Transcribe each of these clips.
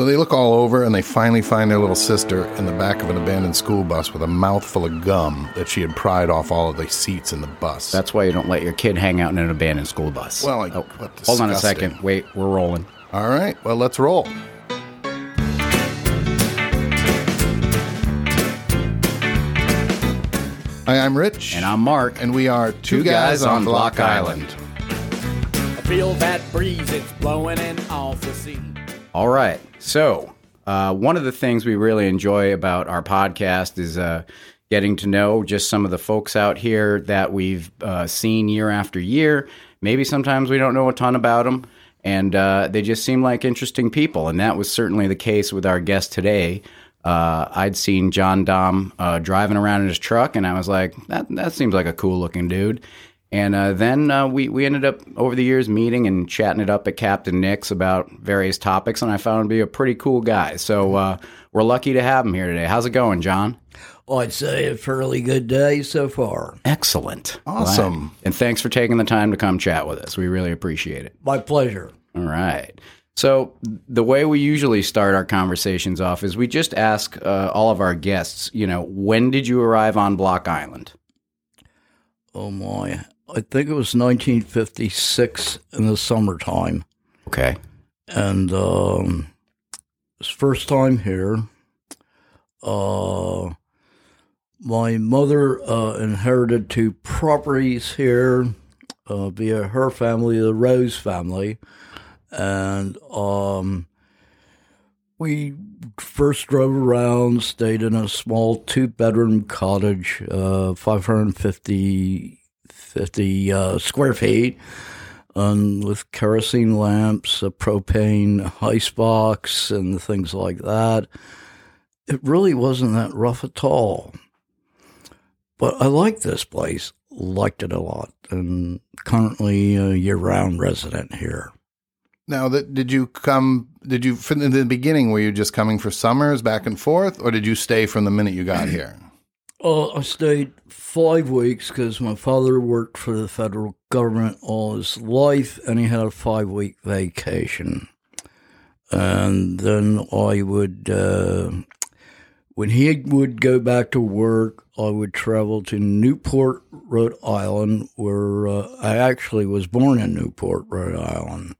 So they look all over, and they finally find their little sister in the back of an abandoned school bus with a mouthful of gum that she had pried off all of the seats in the bus. That's why you don't let your kid hang out in an abandoned school bus. Well, like, what disgusting. Hold on a second. Wait, we're rolling. All right. Well, let's roll. Hi, I'm Rich. And I'm Mark. And we are Two Guys on Block Island. I feel that breeze. It's blowing in off the sea. All right. So one of the things we really enjoy about our podcast is getting to know just some of the folks out here that we've seen year after year. Maybe sometimes we don't know a ton about them, and they just seem like interesting people. And that was certainly the case with our guest today. I'd seen John Dahm driving around in his truck, and I was like, that seems like a cool-looking dude. And then we ended up, over the years, meeting and chatting it up at Captain Nick's about various topics, and I found him to be a pretty cool guy. So we're lucky to have him here today. How's it going, John? Well, I'd say a fairly good day so far. Excellent. Awesome. Right. And thanks for taking the time to come chat with us. We really appreciate it. My pleasure. All right. So the way we usually start our conversations off is we just ask all of our guests, you know, when did you arrive on Block Island? Oh, my. I think it was 1956 in the summertime. Okay. And it was first time here. My mother inherited two properties here via her family, the Rose family. And we first drove around, stayed in a small two-bedroom cottage, 550 square feet, with kerosene lamps, a propane icebox, and things like that. It really wasn't that rough at all. But I liked this place, liked it a lot, and currently a year-round resident here. Now, did you, in the beginning, were you just coming for summers back and forth, or did you stay from the minute you got here? I stayed 5 weeks because my father worked for the federal government all his life, and he had a 5-week vacation. And then I would, when he would go back to work, I would travel to Newport, Rhode Island, where I actually was born in Newport, Rhode Island.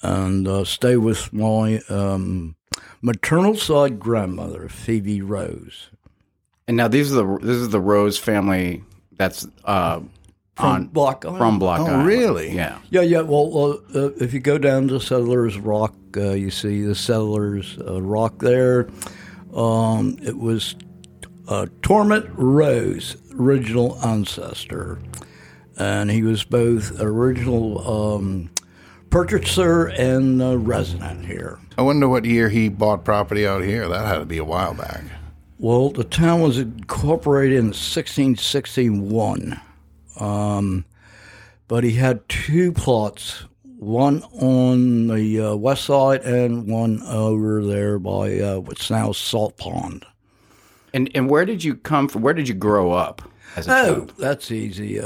And stay with my maternal side grandmother, Phoebe Rose. And now this is the Rose family that's from Block Island. Oh, really? Yeah. Well, if you go down to Settlers Rock, you see the Settlers Rock there. It was Torment Rose, original ancestor, and he was both original. Purchaser and resident here. I wonder what year he bought property out here. That had to be a while back. Well, the town was incorporated in 1661, but he had two plots, one on the west side and one over there by what's now Salt Pond. And where did you come from? Where did you grow up as a child? That's easy.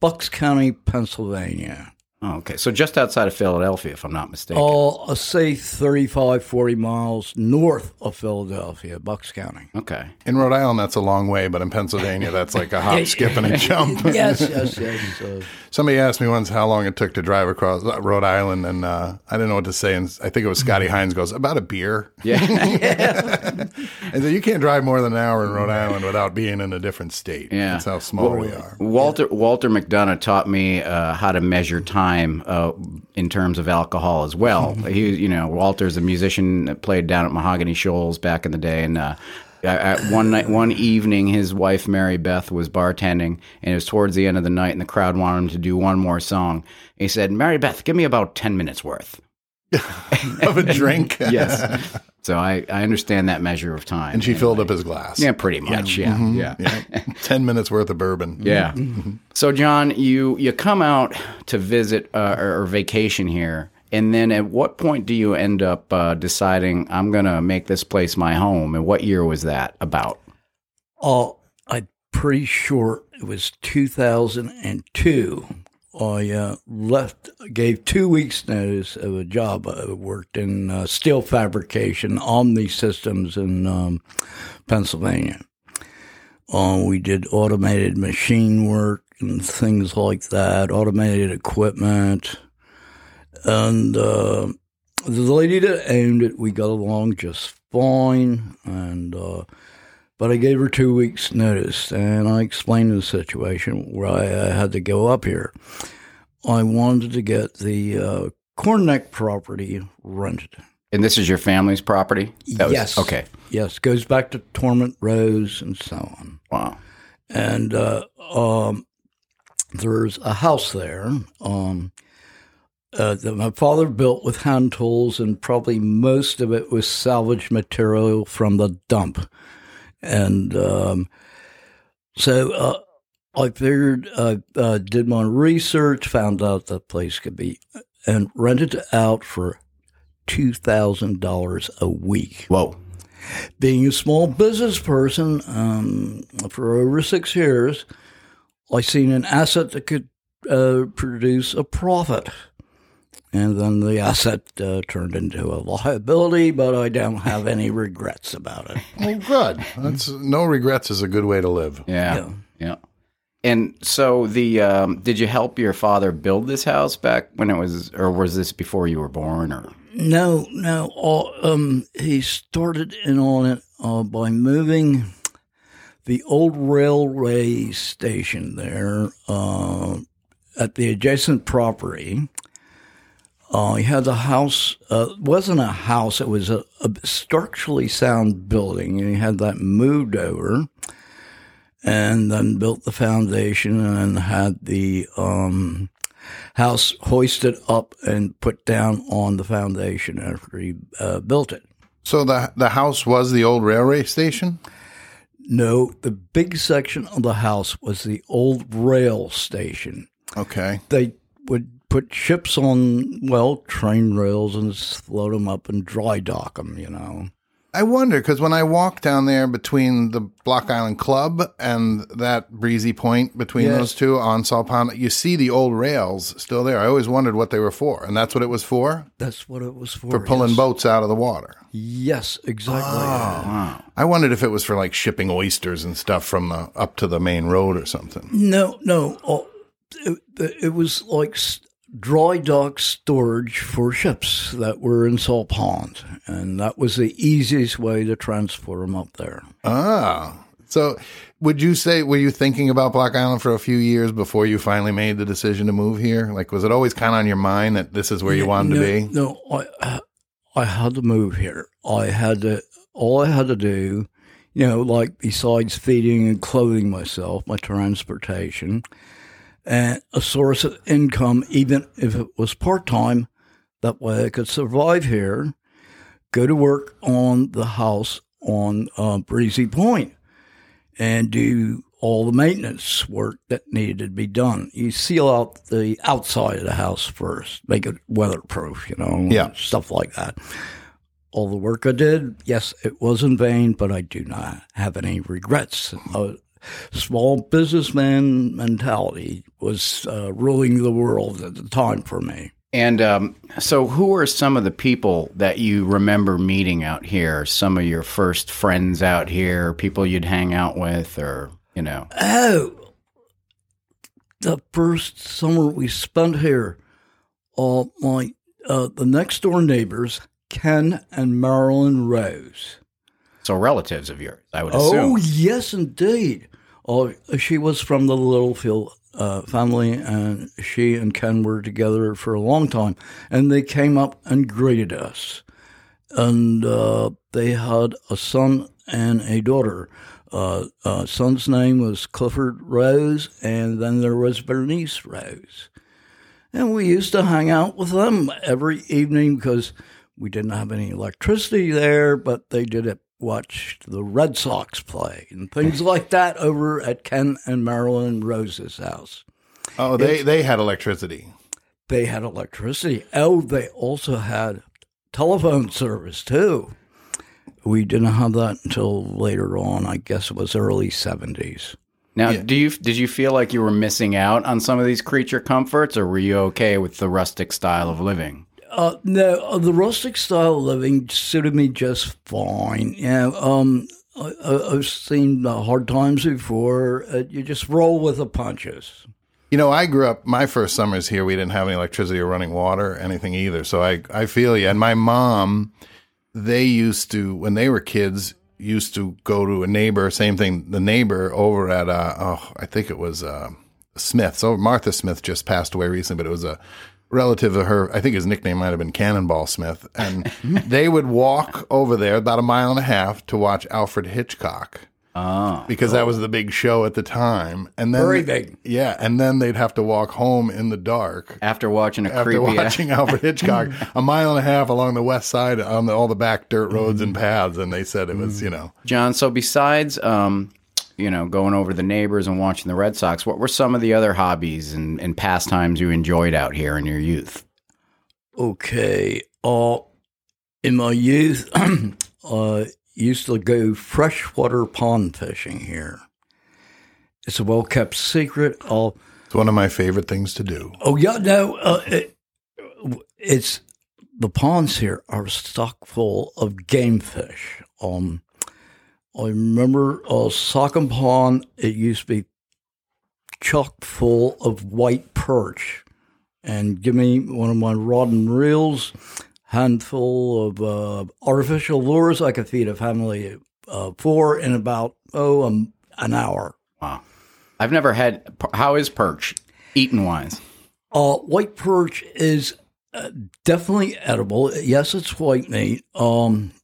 Bucks County, Pennsylvania. Oh, okay, so just outside of Philadelphia, if I'm not mistaken. Oh, I'll say 35, 40 miles north of Philadelphia, Bucks County. Okay. In Rhode Island, that's a long way, but in Pennsylvania, that's like a hop, skip, and a jump. Yes. Somebody asked me once how long it took to drive across Rhode Island, and I didn't know what to say, and I think it was Scotty Hines goes, about a beer. Yeah. And so you can't drive more than an hour in Rhode Island without being in a different state. Yeah. That's how small we are. Walter McDonough taught me how to measure time. In terms of alcohol as well. He, Walter's a musician that played down at Mahogany Shoals back in the day, and one evening, his wife Mary Beth was bartending, and it was towards the end of the night, and the crowd wanted him to do one more song. He said, "Mary Beth, give me about 10 minutes worth of a drink." Yes. So I understand that measure of time. And she filled up his glass. Yeah, pretty much. Yeah. Mm-hmm. Yeah. 10 minutes worth of bourbon. Yeah. Mm-hmm. So, John, you come out to visit or vacation here, and then at what point do you end up deciding, I'm going to make this place my home? And what year was that about? Oh, I'm pretty sure it was 2002. I left, gave 2 weeks notice of a job. I worked in steel fabrication, Omni Systems in Pennsylvania. We did automated machine work and things like that, automated equipment. And the lady that owned it, we got along just fine. And but I gave her 2 weeks' notice, and I explained the situation where I had to go up here. I wanted to get the Cornette property rented. And this is your family's property? Yes. Okay. Yes, goes back to Torment Rose and so on. Wow. And there's a house there that my father built with hand tools, and probably most of it was salvage material from the dump. And so I figured I did my research, found out the place could be, and rented it out for $2,000 a week. Whoa. Being a small business person for over 6 years, I seen an asset that could produce a profit. And then the asset turned into a liability, but I don't have any regrets about it. Well, good. That's, no regrets is a good way to live. Yeah. And so the did you help your father build this house back when it was, or was this before you were born? Or No. He started in on it by moving the old railway station there at the adjacent property. He had a house, it wasn't a house, it was a structurally sound building, and he had that moved over and then built the foundation and had the house hoisted up and put down on the foundation after he built it. So the house was the old railway station? No, the big section of the house was the old rail station. Okay. They would put ships on, train rails and float them up and dry dock them, I wonder, because when I walk down there between the Block Island Club and that Breezy Point, between those two on Salt Pond, you see the old rails still there. I always wondered what they were for, and that's what it was for? That's what it was for, pulling boats out of the water. Yes, exactly. Oh, wow. I wondered if it was for, shipping oysters and stuff from up to the main road or something. No. It was dry dock storage for ships that were in Salt Pond, and that was the easiest way to transport them up there. Ah, so would you say, were you thinking about Block Island for a few years before you finally made the decision to move here? Was it always kind of on your mind that this is where you wanted to be? No, I had to move here. All I had to do, besides feeding and clothing myself, my transportation, and a source of income, even if it was part-time, that way I could survive here, go to work on the house on Breezy Point, and do all the maintenance work that needed to be done. You seal out the outside of the house first, make it weatherproof, stuff like that. All the work I did, yes, it was in vain, but I do not have any regrets. Small businessman mentality was ruling the world at the time for me. And so who are some of the people that you remember meeting out here? Some of your first friends out here, people you'd hang out with or? Oh, the first summer we spent here, the next door neighbors, Ken and Marilyn Rose. So relatives of yours, I would assume. Oh, yes, indeed. Oh, she was from the Littlefield family, and she and Ken were together for a long time. And they came up and greeted us. And they had a son and a daughter. Son's name was Clifford Rose, and then there was Bernice Rose. And we used to hang out with them every evening because we didn't have any electricity there, but they did it. Watched the Red Sox play and things like that over at Ken and Marilyn Rose's house. Oh, they had electricity. They had electricity. Oh, they also had telephone service, too. We didn't have that until later on. I guess it was early 70s. Now, yeah. did you feel like you were missing out on some of these creature comforts, or were you okay with the rustic style of living? No, the rustic style of living suited me just fine. You know, I've seen hard times before. You just roll with the punches. You know, I grew up, my first summers here, we didn't have any electricity or running water, anything either. So I feel you. And my mom, they used to, when they were kids, used to go to a neighbor, same thing, the neighbor over at, I think it was Smith's. So Martha Smith just passed away recently, but it was a relative of her. I think his nickname might have been Cannonball Smith. And they would walk over there about a mile and a half to watch Alfred Hitchcock. Oh, because that was the big show at the time. And then very big. Yeah, and then they'd have to walk home in the dark. After watching Alfred Hitchcock, a mile and a half along the west side on all the back dirt roads and paths, and they said it was, you know. John, so besides, you know, going over to the neighbors and watching the Red Sox, what were some of the other hobbies and pastimes you enjoyed out here in your youth? Okay. In my youth, used to go freshwater pond fishing here. It's a well-kept secret. It's one of my favorite things to do. Oh, yeah, no. It's the ponds here are stock full of game fish. I remember Sockham Pond, it used to be chock full of white perch. And give me one of my rod and reels, handful of artificial lures. I could feed a family of four in about an hour. Wow. I've never had. How is perch eaten wise? White perch is definitely edible. Yes, it's white meat.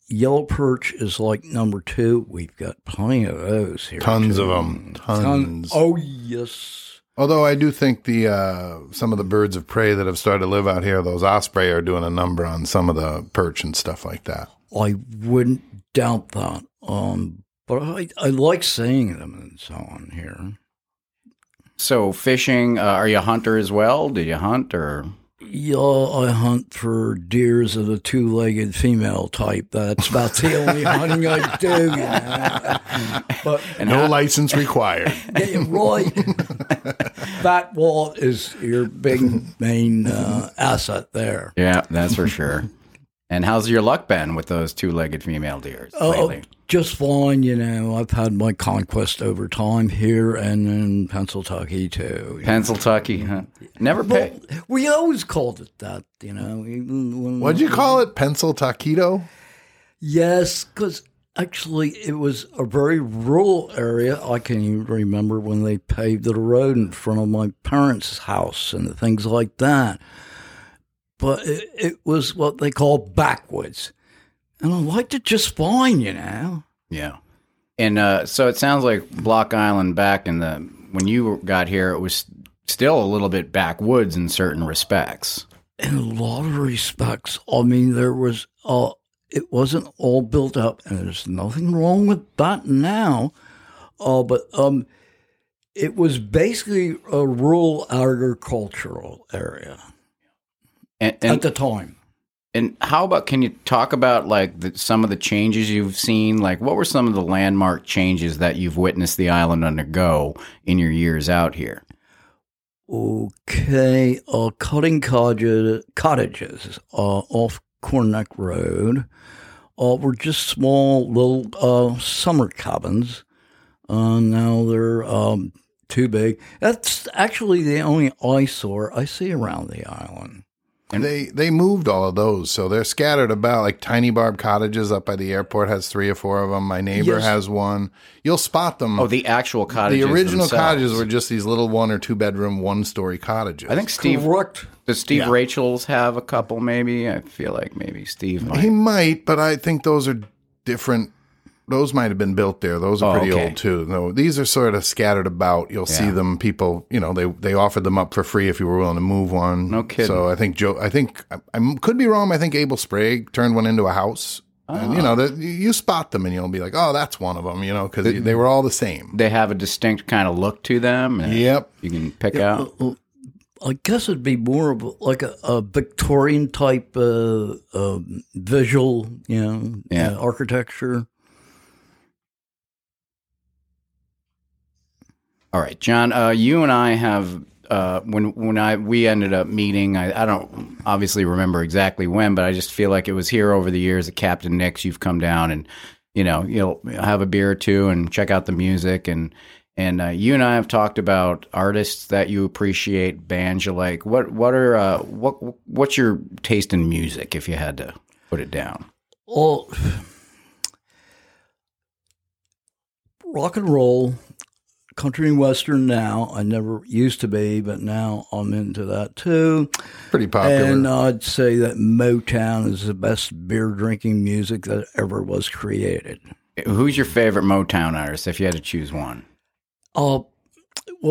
Yellow perch is like number two. We've got plenty of those here. Tons of them. Tons. Oh yes. Although I do think the some of the birds of prey that have started to live out here, those osprey, are doing a number on some of the perch and stuff like that. I wouldn't doubt that. But I like seeing them and so on here. So fishing, are you a hunter as well? Do you hunt or? Yeah, I hunt for deers of the two-legged female type. That's about the only hunting I do. You know? But, no license required. Yeah, you're right. That wall is your big main asset there. Yeah, that's for sure. And how's your luck been with those two-legged female deers lately? Just fine, you know. I've had my conquest over time here and in Pennsylvania, too. Pennsylvania, huh? Never paid. We always called it that, you know. Even when What'd you call it? Pennsylvania? Yes, because actually it was a very rural area. I can even remember when they paved the road in front of my parents' house and things like that. But it was what they call backwoods. And I liked it just fine, you know. Yeah. And so it sounds like Block Island back in when you got here, it was still a little bit backwoods in certain respects. In a lot of respects. I mean, it wasn't all built up, and there's nothing wrong with that now. But it was basically a rural agricultural area. And at the time. And how about, can you talk about like some of the changes you've seen? Like what were some of the landmark changes that you've witnessed the island undergo in your years out here? Okay. Cutting cottages off Cornette Road were just small little summer cabins. Now they're too big. That's actually the only eyesore I see around the island. They moved all of those, so they're scattered about. Like Tiny Barb Cottages up by the airport has 3 or 4 of them. My neighbor has one. You'll spot them. Oh, the actual cottages. The original cottages were just these little 1 or 2 bedroom, 1-story cottages. I think does Steve Rachel's have a couple? Maybe I feel like maybe Steve might. He might, but I think those are different. Those might have been built there. Those are pretty old too. No, these are sort of scattered about. You'll see them. People, you know, they offered them up for free if you were willing to move one. No kidding. So I think I could be wrong. I think Abel Sprague turned one into a house. Oh. And, you know, you spot them and you'll be like, oh, that's one of them. You know, because they were all the same. They have a distinct kind of look to them. And you can pick out. I guess it'd be more of like a Victorian type visual, you know, architecture. All right, John, you and I have when we ended up meeting, I don't obviously remember exactly when, but I just feel like it was here over the years at Captain Nick's. You've come down and, you know, you'll have a beer or two and check out the music. And you and I have talked about artists that you appreciate, bands you like. What's your taste in music, if you had to put it down? Well, rock and roll, country and western now. I never used to be, but now I'm into that too. Pretty popular. And I'd say that Motown is the best beer drinking music that ever was created. Who's your favorite Motown artist, if you had to choose one? Well,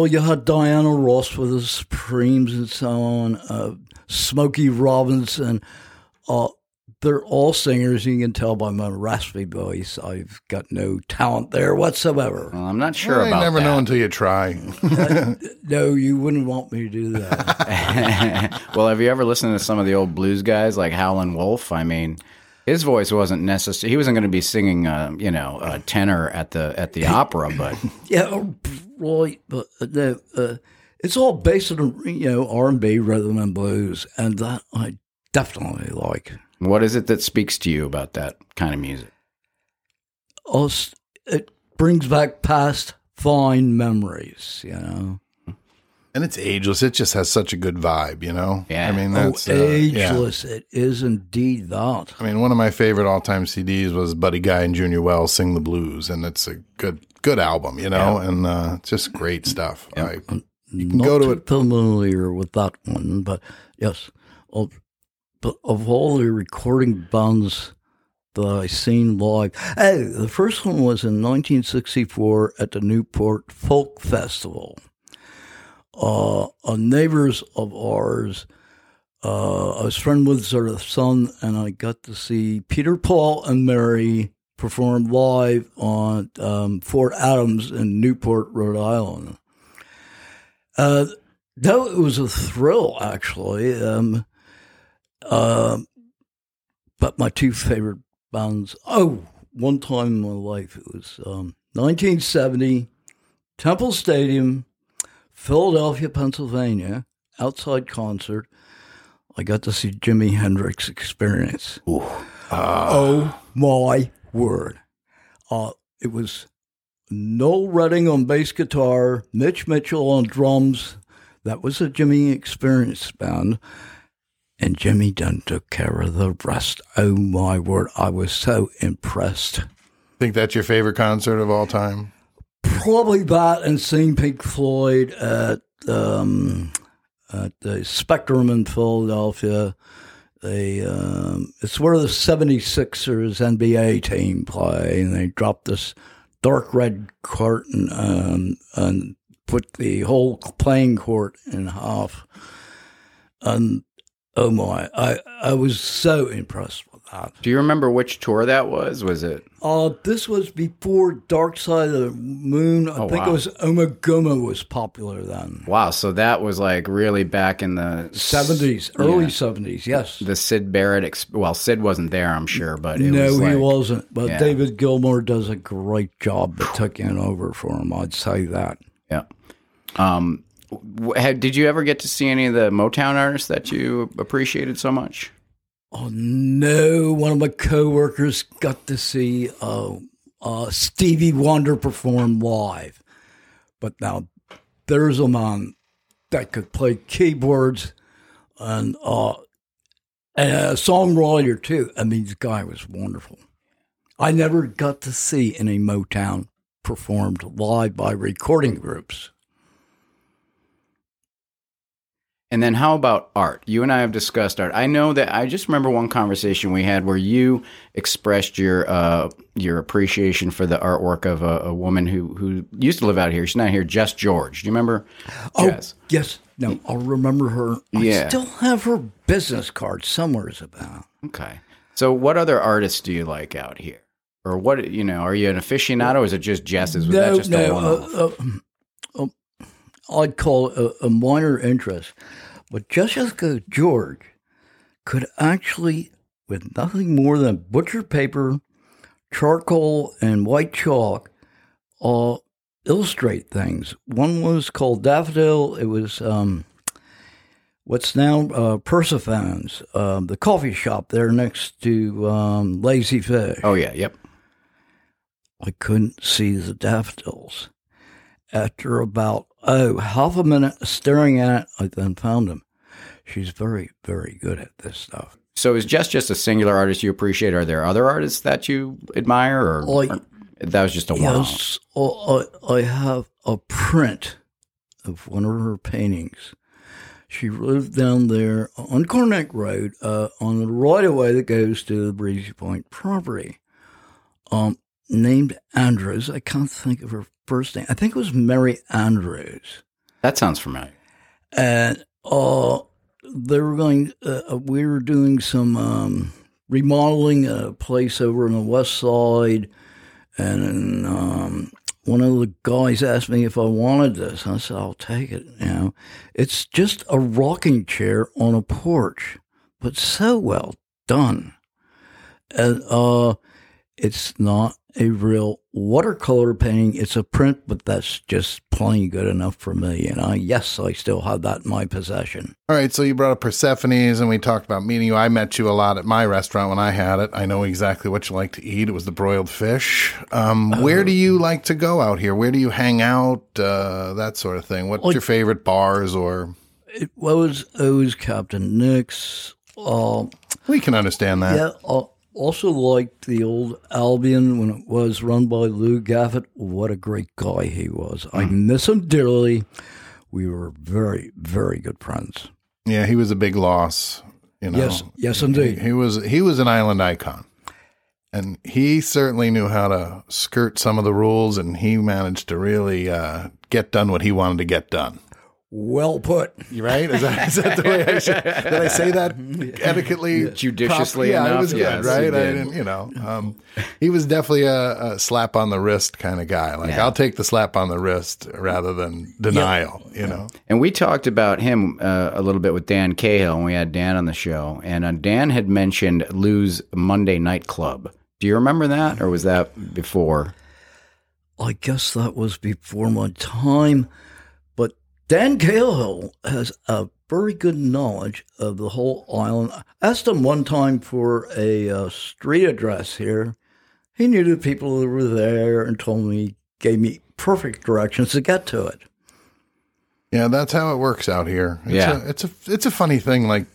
you had Diana Ross with the Supremes and so on, Smokey Robinson. They're all singers. You can tell by my raspy voice. I've got no talent there whatsoever. Well, I'm not sure about that. You never know until you try. No, you wouldn't want me to do that. Well, have you ever listened to some of the old blues guys like Howlin' Wolf? I mean... his voice wasn't necessary. He wasn't going to be singing, a tenor at the opera, but yeah, well, it's all based on R&B, rhythm and blues, and that I definitely like. What is it that speaks to you about that kind of music? Oh, it brings back past fine memories, And it's ageless. It just has such a good vibe, Yeah. I mean, that's ageless. Yeah. It is indeed that. I mean, one of my favorite all-time CDs was Buddy Guy and Junior Wells Sing the Blues, and it's a good album, Yeah. And just great stuff. Yeah. You can go to it. Familiar with that one, but yes. But of all the recording bands that I seen live, the first one was in 1964 at the Newport Folk Festival. A neighbors of ours, I was friends with their son, and I got to see Peter, Paul, and Mary perform live on Fort Adams in Newport, Rhode Island. That was a thrill, actually. But my two favorite bands, one time in my life, it was 1970, Temple Stadium, Philadelphia, Pennsylvania, outside concert. I got to see Jimi Hendrix Experience. Oh my word. It was Noel Redding on bass guitar, Mitch Mitchell on drums. That was a Jimi Experience band. And Jimmy Dunn took care of the rest. Oh my word. I was so impressed. Think that's your favorite concert of all time? Probably that, and seeing Pink Floyd at the Spectrum in Philadelphia. It's where the 76ers NBA team play, and they dropped this dark red curtain and put the whole playing court in half. And oh my, I was so impressed. Do you remember which tour that was? Was it? This was before Dark Side of the Moon. I think it was Omaguma was popular then. Wow, so that was like really back in the 70s, early 70s, yes. The Syd Barrett, Syd wasn't there, I'm sure, but he wasn't. But David Gilmour does a great job of taking over for him, I'd say that. Yeah. Did you ever get to see any of the Motown artists that you appreciated so much? Oh, no. One of my coworkers got to see Stevie Wonder perform live. But now there's a man that could play keyboards and a songwriter, too. I mean, the guy was wonderful. I never got to see any Motown performed live by recording groups. And then how about art? You and I have discussed art. I know that I just remember one conversation we had where you expressed your appreciation for the artwork of a woman who used to live out here. She's not here, Jess George. Do you remember? Oh, Jess? Yes. No, I'll remember her. I still have her business card somewhere is about. Okay. So what other artists do you like out here? Or what, are you an aficionado or is it just Jess's? I'd call it a minor interest. But Jessica George could actually, with nothing more than butcher paper, charcoal, and white chalk, illustrate things. One was called Daffodil. It was what's now Persephone's, the coffee shop there next to Lazy Fish. Oh, yeah, yep. I couldn't see the daffodils. After about, half a minute staring at it, I then found them. She's very, very good at this stuff. So is Jess just a singular artist you appreciate? Are there other artists that you admire? Or that was just a one-off? Yes, I have a print of one of her paintings. She lived down there on Cornette Road on the right-of-way that goes to the Breezy Point property, named Andrews. I can't think of her first name. I think it was Mary Andrews. That sounds familiar. And they were going. We were doing some remodeling a place over on the west side, and one of the guys asked me if I wanted this. I said, "I'll take it." You know, it's just a rocking chair on a porch, but so well done, and it's not a real watercolor painting. It's a print, but that's just plain good enough for me. And I still have that in my possession. All right, so you brought up Persephone's, and we talked about meeting you. I met you a lot at my restaurant when I had it. I know exactly what you like to eat. It was the broiled fish. Where do you like to go out here? Where do you hang out? That sort of thing. What's your favorite bars? Or it was Captain Nick's. We can understand that. Yeah. Also liked the old Albion when it was run by Lou Gaffett. What a great guy he was. I miss him dearly. We were very, very good friends. Yeah, he was a big loss. You know. Yes, indeed. He was an island icon. And he certainly knew how to skirt some of the rules, and he managed to really get done what he wanted to get done. Well put. Right? Is that the way I should? Did I say that etiquetly? Judiciously enough. Yeah, it was good, right? I didn't, he was definitely a slap on the wrist kind of guy. Like, yeah. I'll take the slap on the wrist rather than denial, you know? And we talked about him a little bit with Dan Cahill, and we had Dan on the show. And Dan had mentioned Lou's Monday Night Club. Do you remember that, or was that before? I guess that was before my time. Dan Cahill has a very good knowledge of the whole island. I asked him one time for a street address here. He knew the people that were there and gave me perfect directions to get to it. Yeah, that's how it works out here. It's a funny thing. Like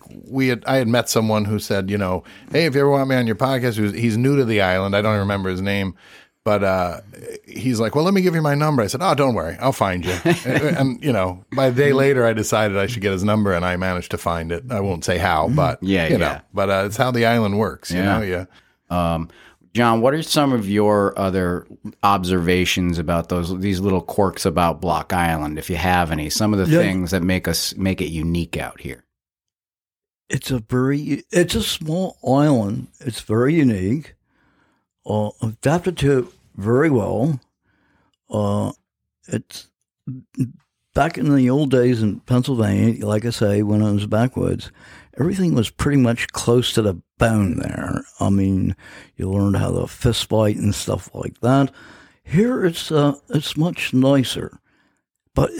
I had met someone who said, hey, if you ever want me on your podcast, he's new to the island. I don't remember his name. But he's like, well, let me give you my number. I said, oh, don't worry. I'll find you. And, by a day later, I decided I should get his number, and I managed to find it. I won't say how, but, but it's how the island works. Yeah. John, what are some of your other observations about these little quirks about Block Island, if you have any, some of the things that make it unique out here? It's a small island. It's very unique. Adapted to it very well. It's back in the old days in Pennsylvania, like I say, when I was backwoods, everything was pretty much close to the bone there. I mean, you learned how to fist fight and stuff like that. Here it's much nicer, but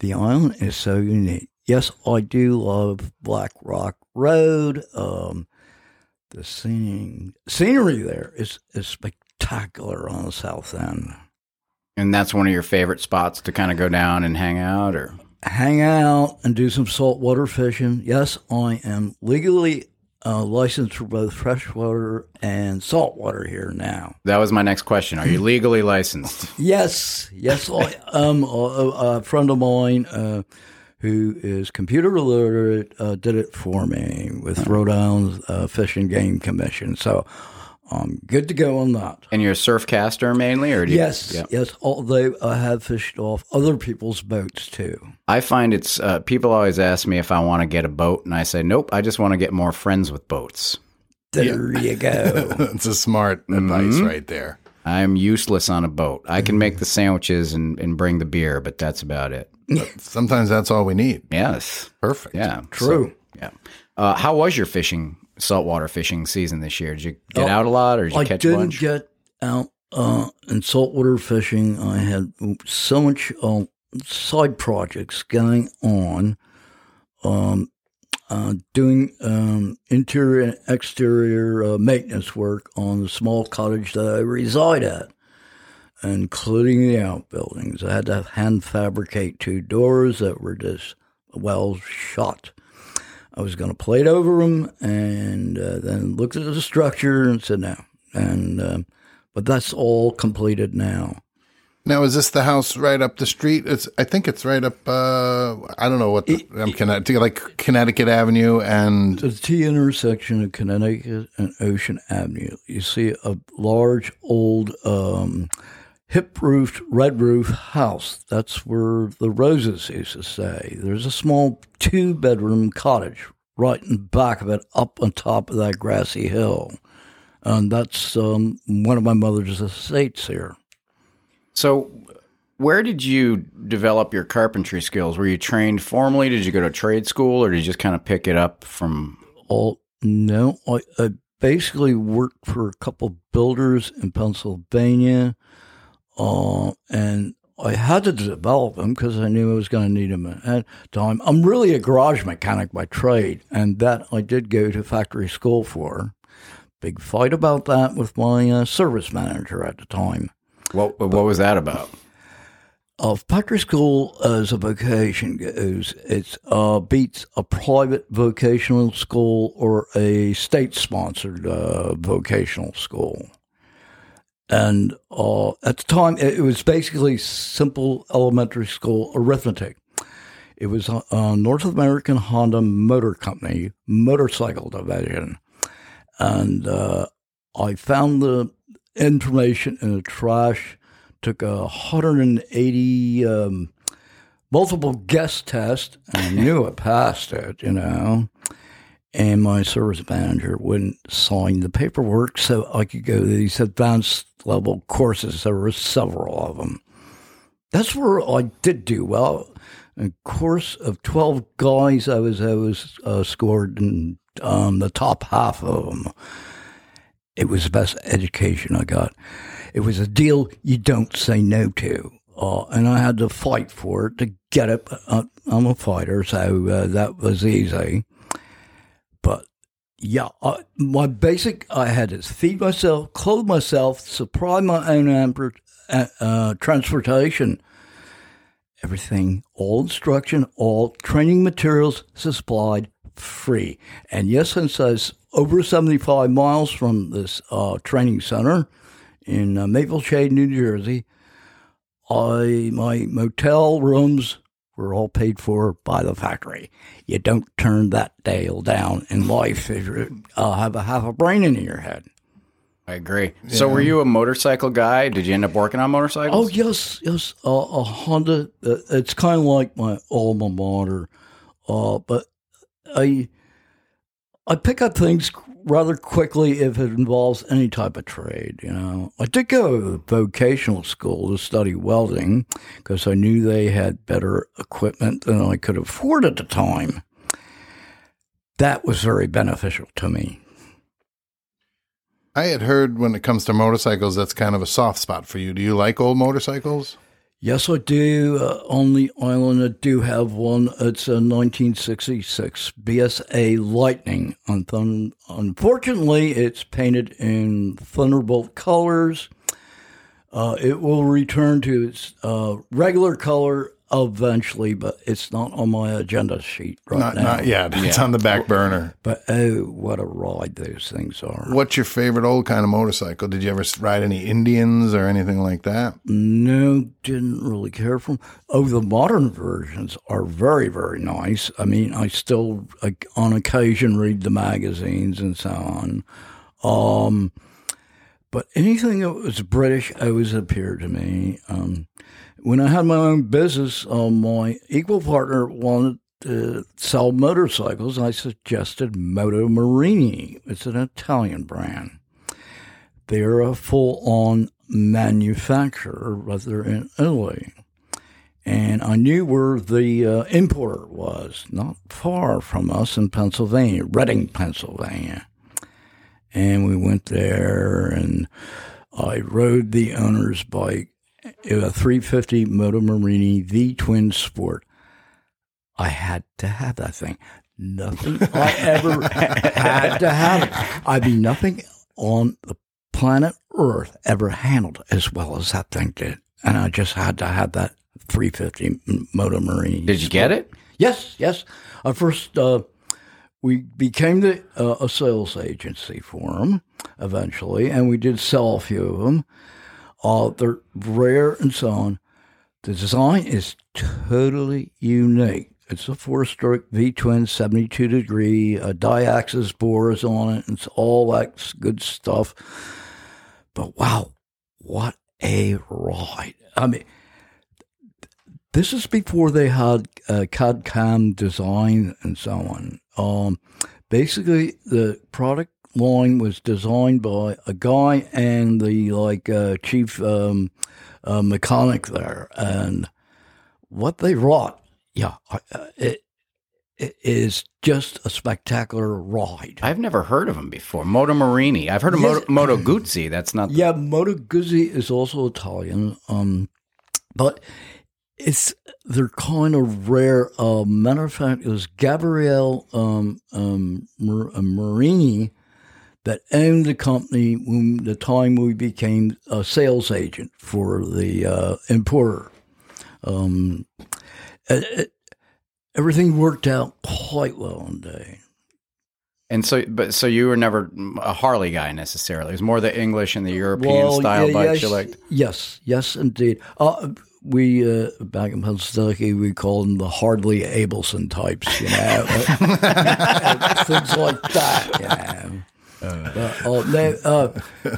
the island is so unique. Yes, I do love Black Rock Road. The scenery there is spectacular on the south end. And that's one of your favorite spots to kind of go down and hang out? Or hang out and do some saltwater fishing. Yes, I am legally licensed for both freshwater and saltwater here now. That was my next question. Are you legally licensed? Yes, I am. A friend of mine who is computer illiterate, did it for me with Rhode Island's Fish and Game Commission. So I'm good to go on that. And you're a surf caster mainly? Or Yes, although I have fished off other people's boats too. I find it's people always ask me if I want to get a boat, and I say, nope, I just want to get more friends with boats. There you go. That's a smart advice right there. I'm useless on a boat. I can make the sandwiches and bring the beer, but that's about it. But sometimes that's all we need. Yes. Perfect. Yeah. True. So, yeah. How was your saltwater fishing season this year? Did you get out a lot, or did you catch a bunch? I didn't get out in saltwater fishing, I had so much side projects going on, doing interior and exterior maintenance work on the small cottage that I reside at, including the outbuildings. I had to hand fabricate two doors that were just well shot. I was going to plate over them, and then looked at the structure and said no. And but that's all completed now. Now, is this the house right up the street? I think it's right up, I don't know what, Connecticut Avenue and... It's the intersection of Connecticut and Ocean Avenue. You see a large, old, hip-roofed, red-roof house. That's where the Roses used to stay. There's a small two-bedroom cottage right in back of it, up on top of that grassy hill. And that's one of my mother's estates here. So where did you develop your carpentry skills? Were you trained formally? Did you go to trade school, or did you just kind of pick it up from? No, I basically worked for a couple builders in Pennsylvania, and I had to develop them because I knew I was going to need them at time. I'm really a garage mechanic by trade, and that I did go to factory school for. Big fight about that with my service manager at the time. What was that about? Factory school, as a vocation goes, it beats a private vocational school or a state-sponsored vocational school. And at the time, it was basically simple elementary school arithmetic. It was North American Honda Motor Company, motorcycle division. And I found the information in the trash, took 180 multiple guess tests, and I knew I passed it, and my service manager wouldn't sign the paperwork so I could go to these advanced level courses. There were several of them. That's where I did do well. In a course of 12 guys, I was scored in the top half of them. It was the best education I got. It was a deal you don't say no to. And I had to fight for it to get it. I'm a fighter, so that was easy. But, yeah, my basic I had is feed myself, clothe myself, supply my own transportation. Everything, all instruction, all training materials supplied free. And yes, since I was over 75 miles from this training center in Maple Shade, New Jersey, my motel rooms were all paid for by the factory. You don't turn that deal down in life if you have a half a brain in your head. I agree. Yeah. So were you a motorcycle guy? Did you end up working on motorcycles? Oh, yes. A Honda. It's kind of like my alma mater, but I pick up things rather quickly if it involves any type of trade, I did go to vocational school to study welding because I knew they had better equipment than I could afford at the time. That was very beneficial to me. I had heard when it comes to motorcycles, that's kind of a soft spot for you. Do you like old motorcycles? Yes, I do. On the island, I do have one. It's a 1966 BSA Lightning. Unfortunately, it's painted in Thunderbolt colors. It will return to its regular color eventually, but it's not on my agenda sheet right now. Not yet. Yeah. It's on the back burner. But, oh, what a ride those things are. What's your favorite old kind of motorcycle? Did you ever ride any Indians or anything like that? No, didn't really care for them. Oh, the modern versions are very, very nice. I mean, I still, on occasion, read the magazines and so on. But anything that was British always appeared to me. When I had my own business, my equal partner wanted to sell motorcycles. I suggested Moto Morini. It's an Italian brand. They're a full-on manufacturer, but they're in Italy. And I knew where the importer was, not far from us in Pennsylvania, Reading, Pennsylvania. And we went there, and I rode the owner's bike, a 350 Moto Morini, the twin sport. I had to have that thing. Nothing I ever had to have it. I mean, nothing on the planet Earth ever handled as well as that thing did. And I just had to have that 350 Moto Morini. Did you get it? Yes. I first, we became a sales agency for them eventually, and we did sell a few of them. They're rare and so on. The design is totally unique. It's a four-stroke V-twin, 72-degree, di-axis bores on it, and it's all that good stuff. But wow, what a ride. I mean, this is before they had CAD-CAM design and so on. Basically, the product line was designed by a guy and the chief mechanic there, and what they wrought, it is just a spectacular ride. I've never heard of them before. Moto Morini. I've heard of Moto Guzzi. That's not. Yeah, Moto Guzzi is also Italian, but. They're kind of rare. Matter of fact, it was Gabrielle Marini that owned the company when the time we became a sales agent for the importer. Everything worked out quite well one day. And so you were never a Harley guy necessarily. It was more the English and the European style bikes you liked. Yes, indeed. We back in Pennsylvania, we called them the Hardly Abelson types, you know, things like that.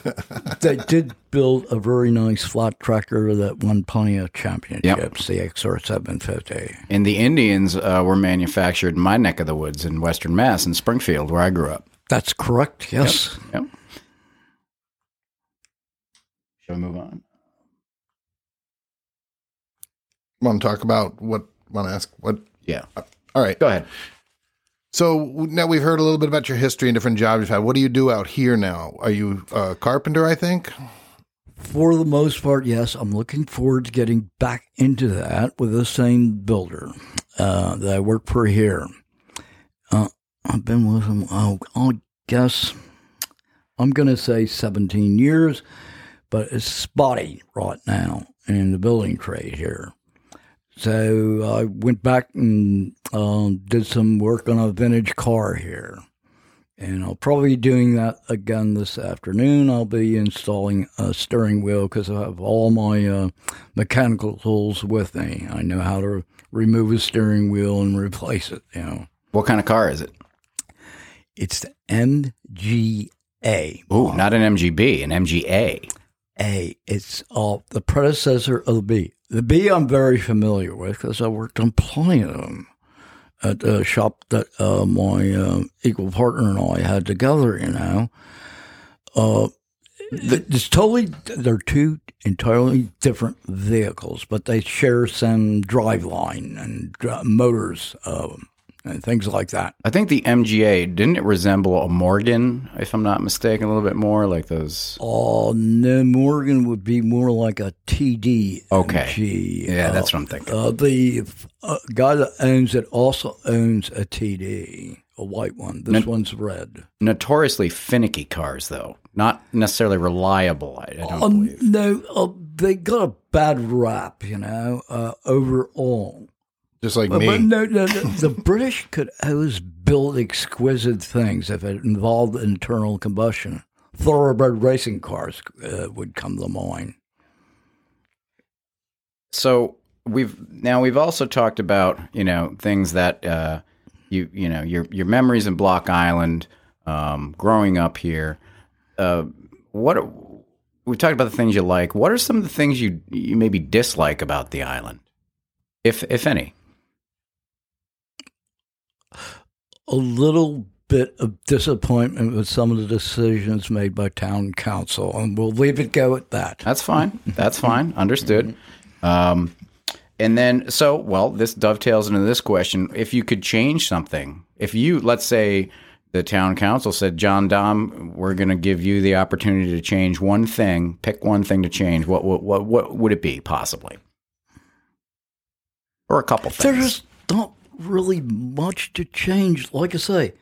Yeah, they did build a very nice flat tracker that won Pontiac championships, the XR 750. And the Indians were manufactured in my neck of the woods in Western Mass in Springfield, where I grew up. That's correct. Yes. Yep. Shall we move on? Want to ask what? Yeah. All right. Go ahead. So now we've heard a little bit about your history and different jobs you've had. What do you do out here now? Are you a carpenter, I think? For the most part, yes. I'm looking forward to getting back into that with the same builder that I work for here. I've been with him, I guess, I'm going to say 17 years, but it's spotty right now in the building trade here. So I went back and did some work on a vintage car here. And I'll probably be doing that again this afternoon. I'll be installing a steering wheel because I have all my mechanical tools with me. I know how to remove a steering wheel and replace it, you know. What kind of car is it? It's the MGA. Ooh, not an MGB, an MGA. It's the predecessor of the B. The B I'm very familiar with because I worked on plenty of them at the shop that my equal partner and I had together, you know. They're two entirely different vehicles, but they share some driveline and motors and things like that. I think the MGA, didn't it resemble a Morgan, if I'm not mistaken, a little bit more like those? Oh, no, Morgan would be more like a TD. Okay. MG. Yeah, that's what I'm thinking. The guy that owns it also owns a TD, a white one. This one's red. Notoriously finicky cars, though. Not necessarily reliable, I don't believe. No, they got a bad rap, you know, overall. Just like me. But no, the British could always build exquisite things if it involved internal combustion. Thoroughbred racing cars would come to mind. So we've also talked about, you know, things that your memories in Block Island, growing up here. We talked about the things you like. What are some of the things you maybe dislike about the island, if any? A little bit of disappointment with some of the decisions made by town council, and we'll leave it go at that. That's fine. Understood. And then, this dovetails into this question. If you could change something, if you, let's say, the town council said, John Dahm, we're going to give you the opportunity to change one thing. Pick one thing to change. What would it be, possibly? Or a couple things. There's not really much to change. Like I say,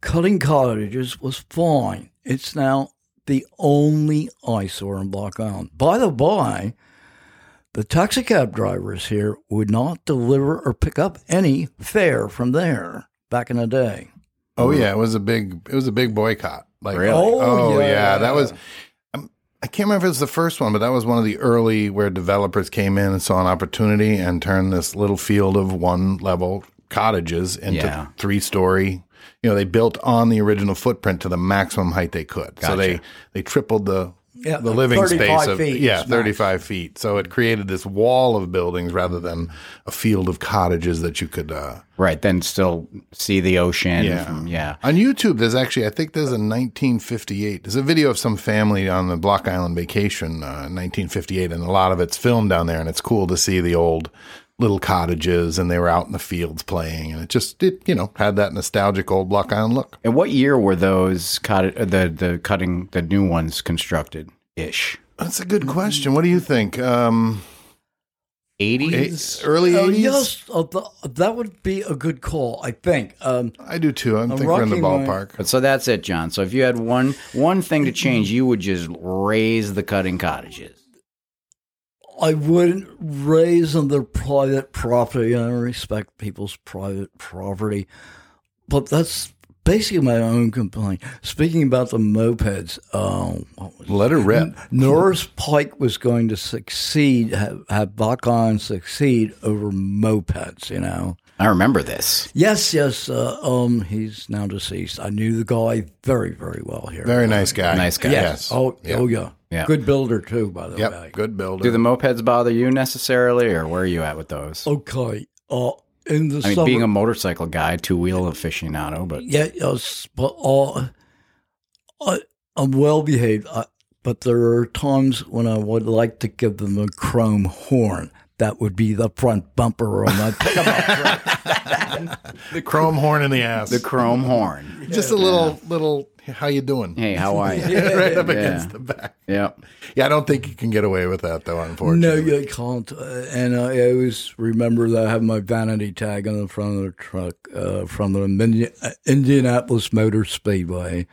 cutting cottages was fine. It's now the only eyesore in Block Island. By the by, the taxicab drivers here would not deliver or pick up any fare from there back in the day. Oh yeah, it was a big boycott. Like, really? Oh yeah, that was. I can't remember if it was the first one, but that was one of the early where developers came in and saw an opportunity and turned this little field of one-level cottages into three-story. You know, they built on the original footprint to the maximum height they could. Gotcha. So they tripled the living space of 35 feet. So it created this wall of buildings rather than a field of cottages that you could then still see the ocean. Yeah. On YouTube, there's actually, I think there's a 1958. There's a video of some family on the Block Island vacation in 1958, and a lot of it's filmed down there, and it's cool to see the old little cottages, and they were out in the fields playing, and it had that nostalgic old Block Island look. And what year were those the new ones constructed ish? That's a good question. What do you think? 80s, early 80s. Yes, that would be a good call. I think. I do too. I think we're in the ballpark. So that's it, John. So if you had one thing to change, you would just raise the cutting cottages. I wouldn't raise them their private property, and I respect people's private property, but that's basically my own complaint. Speaking about the mopeds, let it rip. Norris Pike was going to succeed, have Block Island succeed over mopeds, you know. I remember this. Yes. He's now deceased. I knew the guy very, very well here. Very nice guy. Yes. Oh yeah. Yeah. Good builder, too, by the way. Good builder. Do the mopeds bother you necessarily, or where are you at with those? Okay. I mean, being a motorcycle guy, two-wheel aficionado, but... Yeah, yes, but I'm well-behaved, but there are times when I would like to give them a chrome horn. That would be the front bumper on my pickup truck. The chrome horn in the ass. The chrome horn. Yeah. Just a little... How you doing? Hey, how are you? Right up against the back. Yeah. Yeah, I don't think you can get away with that, though, unfortunately. No, you can't. And I always remember that I have my vanity tag on the front of the truck from the Indianapolis Motor Speedway.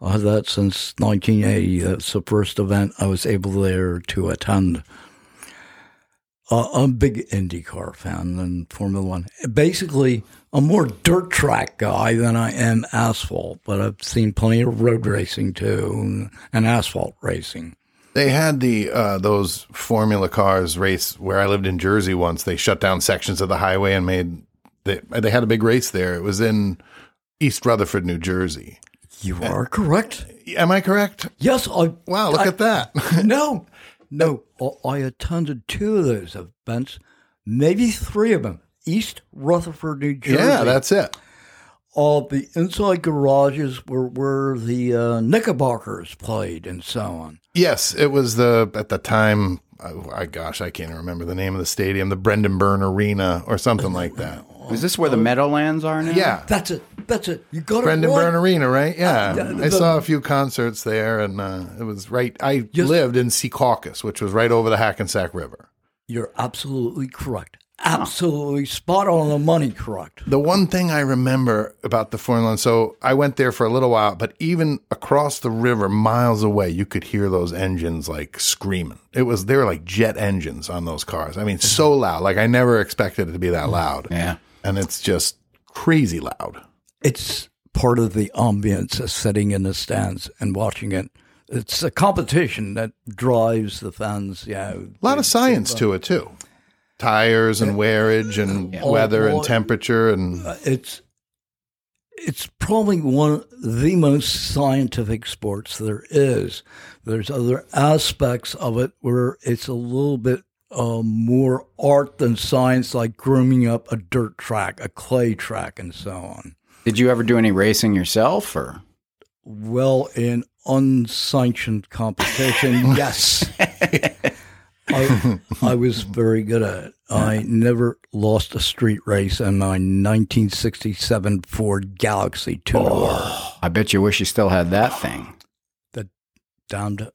I had that since 1980. That's the first event I was able there to attend. I'm a big IndyCar fan and Formula One. Basically, I'm more dirt track guy than I am asphalt, but I've seen plenty of road racing too and asphalt racing. They had the those Formula cars race where I lived in Jersey once. They shut down sections of the highway and they had a big race there. It was in East Rutherford, New Jersey. You are correct. Am I correct? Yes. Wow, look at that. No, I attended two of those events, maybe three of them. East Rutherford, New Jersey. Yeah, that's it. The inside garages were where the Knickerbockers played and so on. Yes, it was at the time, I can't remember the name of the stadium, the Brendan Byrne Arena or something like that. Is this where the Meadowlands are now? Yeah. That's it. You got Brendan Byrne Arena, right? Yeah. I saw a few concerts there, and it was right. I lived in Secaucus, which was right over the Hackensack River. You're absolutely correct. Absolutely spot on the money, correct. The one thing I remember about the Formula One, so I went there for a little while, but even across the river, miles away, you could hear those engines like screaming. They were like jet engines on those cars. I mean, so loud. Like I never expected it to be that loud. Yeah. And it's just crazy loud. It's part of the ambience of sitting in the stands and watching it. It's a competition that drives the fans. Yeah, you know, a lot of science to it too. Tires and wearage and weather and temperature, and it's probably one of the most scientific sports there is. There's other aspects of it where it's a little bit more art than science, like grooming up a dirt track, a clay track, and so on. Did you ever do any racing yourself, or? Well, in unsanctioned competition, yes. I was very good at it. Yeah. I never lost a street race in my 1967 Ford Galaxy two-door. Oh, I bet you wish you still had that thing. The damned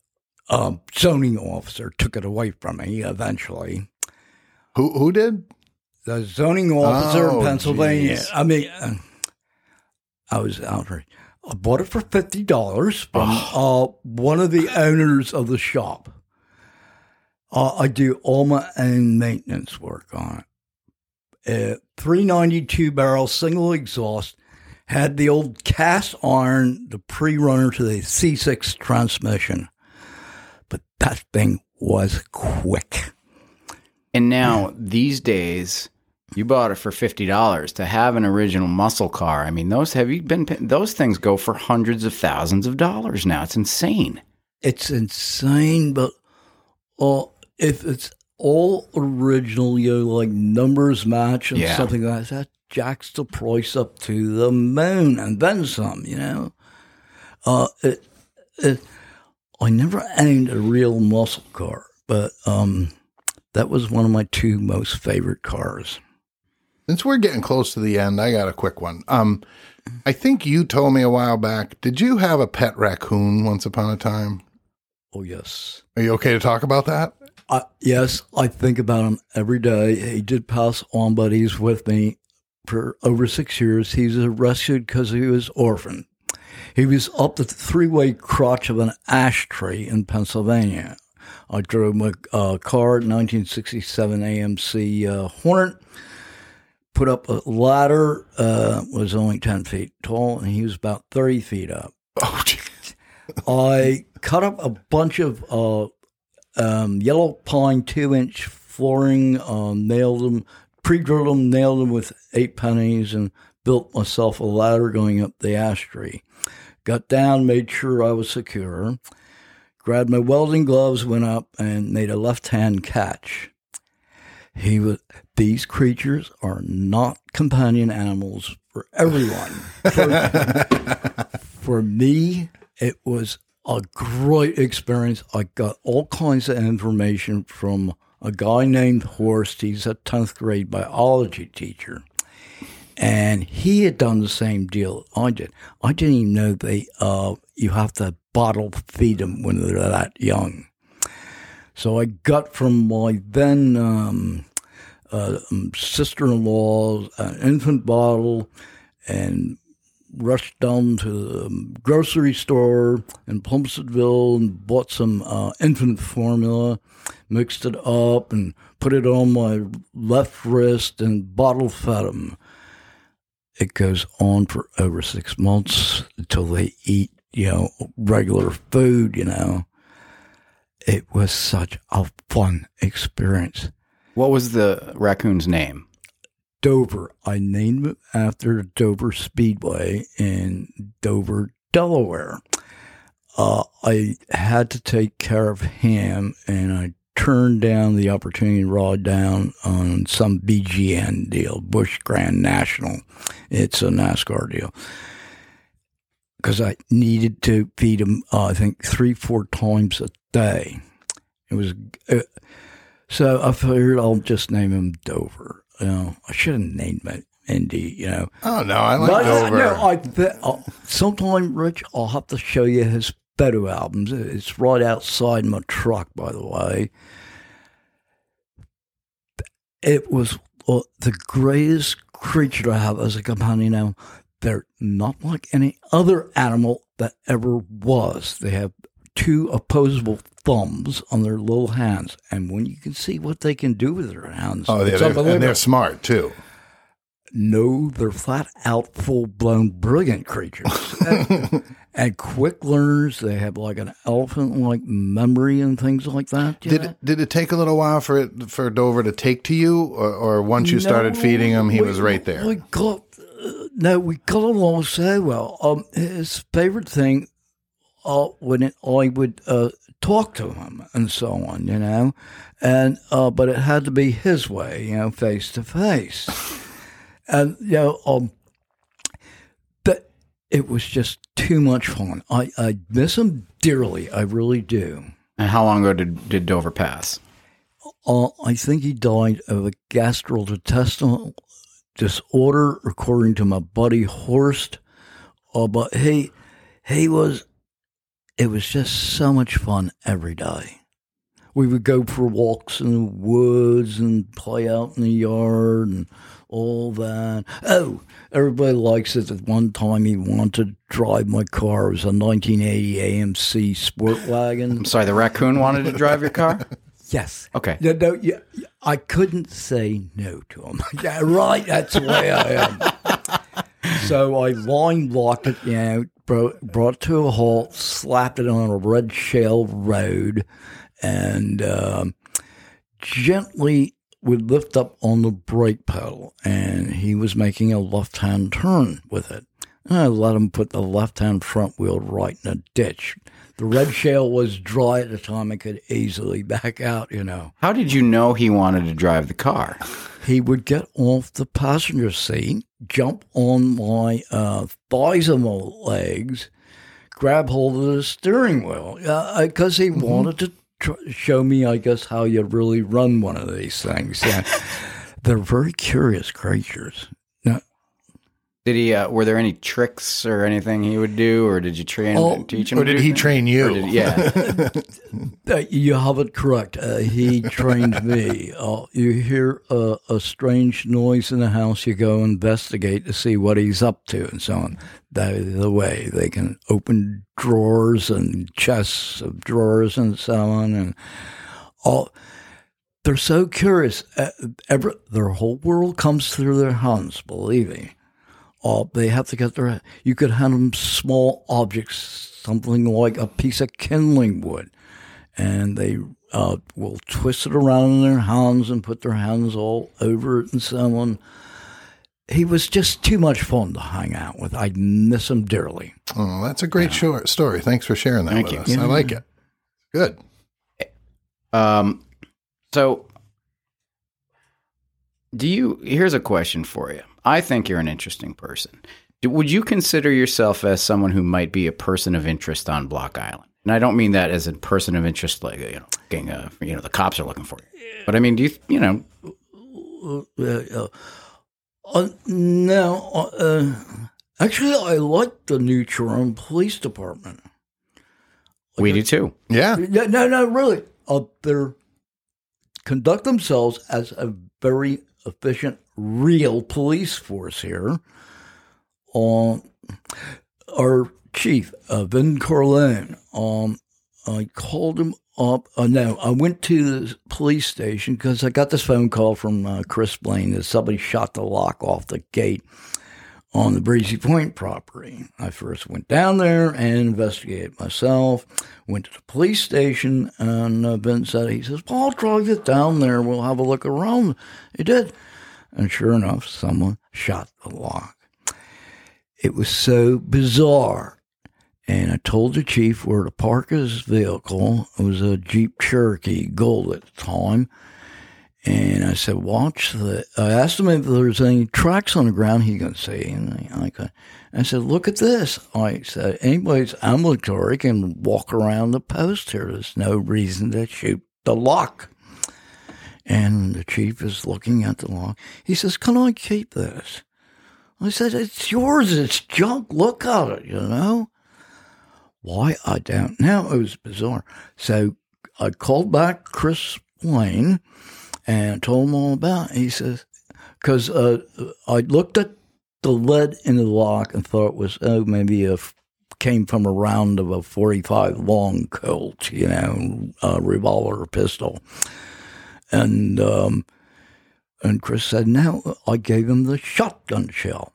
zoning officer took it away from me eventually. Who did? The zoning officer in Pennsylvania. Geez. I mean, I was outraged. I bought it for $50 from one of the owners of the shop. I do all my own maintenance work on it. 392 barrel single exhaust, had the old cast iron, the pre-runner to the C6 transmission. But that thing was quick. And now, these days, you bought it for $50 to have an original muscle car. I mean, those things go for hundreds of thousands of dollars now. It's insane. It's insane, but if it's all original, like numbers match and something like that, jacks the price up to the moon and then some, I never owned a real muscle car, but that was one of my two most favorite cars. Since we're getting close to the end, I got a quick one. I think you told me a while back, did you have a pet raccoon once upon a time? Oh, yes. Are you okay to talk about that? Yes, I think about him every day. He did pass on, but he's with me for over 6 years. He was rescued because he was orphaned. He was up the three-way crotch of an ash tree in Pennsylvania. I drove my car, 1967 AMC Hornet, put up a ladder, was only 10 feet tall, and he was about 30 feet up. Oh, geez. I cut up a bunch of yellow pine 2-inch flooring, nailed them, pre-drilled them, nailed them with 8 pennies, and built myself a ladder going up the ash tree. Got down, made sure I was secure, grabbed my welding gloves, went up, and made a left-hand catch. These creatures are not companion animals for everyone. For me, it was a great experience. I got all kinds of information from a guy named Horst. He's a 10th grade biology teacher. And he had done the same deal I did. I didn't even know you have to bottle feed them when they're that young. So I got from my then sister-in-law an infant bottle and rushed down to the grocery store in Plumsteadville and bought some infant formula, mixed it up and put it on my left wrist and bottle fed them. It goes on for over 6 months until they eat, regular food, It was such a fun experience. What was the raccoon's name? Dover. I named it after Dover Speedway in Dover, Delaware. I had to take care of him, and I turned down the opportunity to ride down on some BGN deal, Busch Grand National. It's a NASCAR deal. Because I needed to feed him, 3-4 times a day. So I figured I'll just name him Dover. I should have named him Indy, Oh, no, I like Dover. Sometime, Rich, I'll have to show you his photo albums. It's right outside my truck, by the way. It was the greatest creature I have as a companion animal. They're not like any other animal that ever was. They have 2 opposable thumbs on their little hands. And when you can see what they can do with their hands, and they're smart, too. No, they're flat out, full blown, brilliant creatures and quick learners. They have like an elephant like memory and things like that. Did it take a little while for Dover to take to you, or once you started feeding him, he was right there? We got along so well. His favorite thing, I would talk to him and so on, and but it had to be his way, face to face. And, but it was just too much fun. I miss him dearly. I really do. And how long ago did Dover pass? I think he died of a gastrointestinal disorder, according to my buddy Horst. But it was just so much fun every day. We would go for walks in the woods and play out in the yard and all that. Oh, everybody likes it. At one time, he wanted to drive my car. It was a 1980 AMC Sport Wagon. I'm sorry, the raccoon wanted to drive your car? Yes. Okay. No, I couldn't say no to him. Yeah, right, that's the way I am. So I line blocked it, brought it to a halt, slapped it on a red shale road, and gently would lift up on the brake pedal, and he was making a left-hand turn with it. And I let him put the left-hand front wheel right in a ditch. The red shale was dry at the time. I could easily back out, How did you know he wanted to drive the car? He would get off the passenger seat, jump on my thighs and my legs, grab hold of the steering wheel, because he wanted to show me, I guess, how you really run one of these things. Yeah. They're very curious creatures. Now, did he? Were there any tricks or anything he would do, or did you train him? Teach him? Or did he train you? You have it correct. He trained me. You hear a strange noise in the house, you go investigate to see what he's up to, and so on. That is the way they can open drawers and chests of drawers and so on, and all. They're so curious. Their whole world comes through their hands. Believe me. They have to get their. You could hand them small objects, something like a piece of kindling wood, and they will twist it around in their hands and put their hands all over it and so on. He was just too much fun to hang out with. I miss him dearly. Oh, that's a great short story. Thanks for sharing that with us. Yeah. I like it. Good. So, here's a question for you. I think you're an interesting person. Would you consider yourself as someone who might be a person of interest on Block Island? And I don't mean that as a person of interest, like, the cops are looking for you. But I mean, do you actually, I like the New Chatham Police Department. We do too. Yeah. No, really. They conduct themselves as a very efficient, real police force here. Our chief, Vin Corleone, I called him up. I went to the police station because I got this phone call from Chris Blaine that somebody shot the lock off the gate on the Breezy Point property. I first went down there and investigated myself, went to the police station, and Vin said, he says, "Well, I'll try to get down there. We'll have a look around." He did. And sure enough, someone shot the lock. It was so bizarre. And I told the chief where to park his vehicle. It was a Jeep Cherokee Gold at the time. And I said, I asked him if there was any tracks on the ground he could see. And I said, "Look at this." I said, "Anybody's ambulatory can walk around the post here. There's no reason to shoot the lock." And the chief is looking at the lock. He says, "Can I keep this?" I said, "It's yours. It's junk. Look at it, Why, I don't know. It was bizarre. So I called back Chris Wayne and told him all about it. He says, because I looked at the lead in the lock and thought it was, maybe came from a round of a 45 long Colt, a revolver or pistol. And Chris said, "No, I gave him the shotgun shell."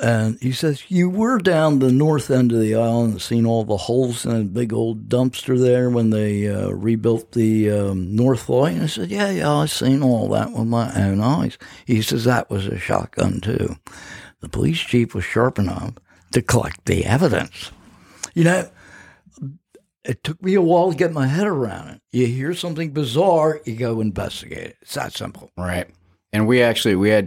And he says, "You were down the north end of the island and seen all the holes in a big old dumpster there when they rebuilt the north light." And I said, yeah, I seen all that with my own eyes." He says, "That was a shotgun too." The police chief was sharp enough to collect the evidence. It took me a while to get my head around it. You hear something bizarre, you go investigate it. It's that simple. Right. And we had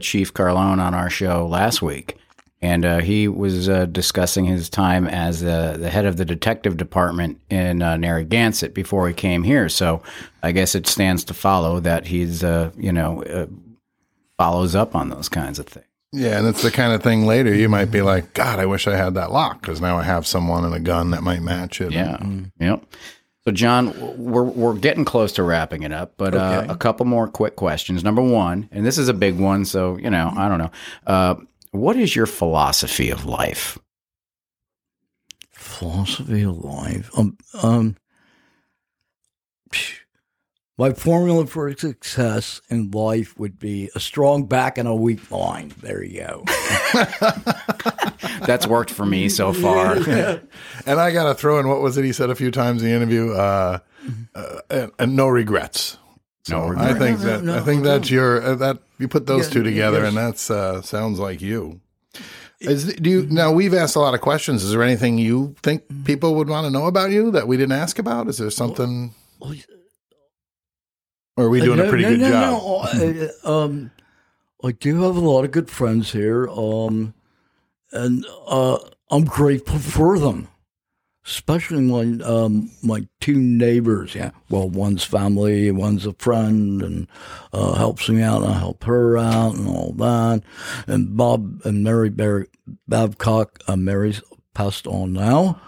Chief Carlone on our show last week. And he was discussing his time as the head of the detective department in Narragansett before he came here. So I guess it stands to follow that he's, follows up on those kinds of things. Yeah, and it's the kind of thing later you might be like, God, I wish I had that lock because now I have someone and a gun that might match it. Yeah, yep. So, John, we're getting close to wrapping it up, but okay. A couple more quick questions. Number one, and this is a big one, so, I don't know. What is your philosophy of life? Philosophy of life? My formula for success in life would be a strong back and a weak mind. There you go. That's worked for me so far. Yeah. And I got to throw in, what was it he said a few times in the interview? And no regrets. So no regrets. I think that's that you put those two together, and that's sounds like you. Now we've asked a lot of questions. Is there anything you think people would want to know about you that we didn't ask about? Is there something? Or are we doing a pretty good job? I do have a lot of good friends here, and I'm grateful for them, especially my two neighbors. Yeah, well, one's family, one's a friend, and helps me out, and I help her out, and all that. And Bob and Mary Babcock, Mary's passed on now.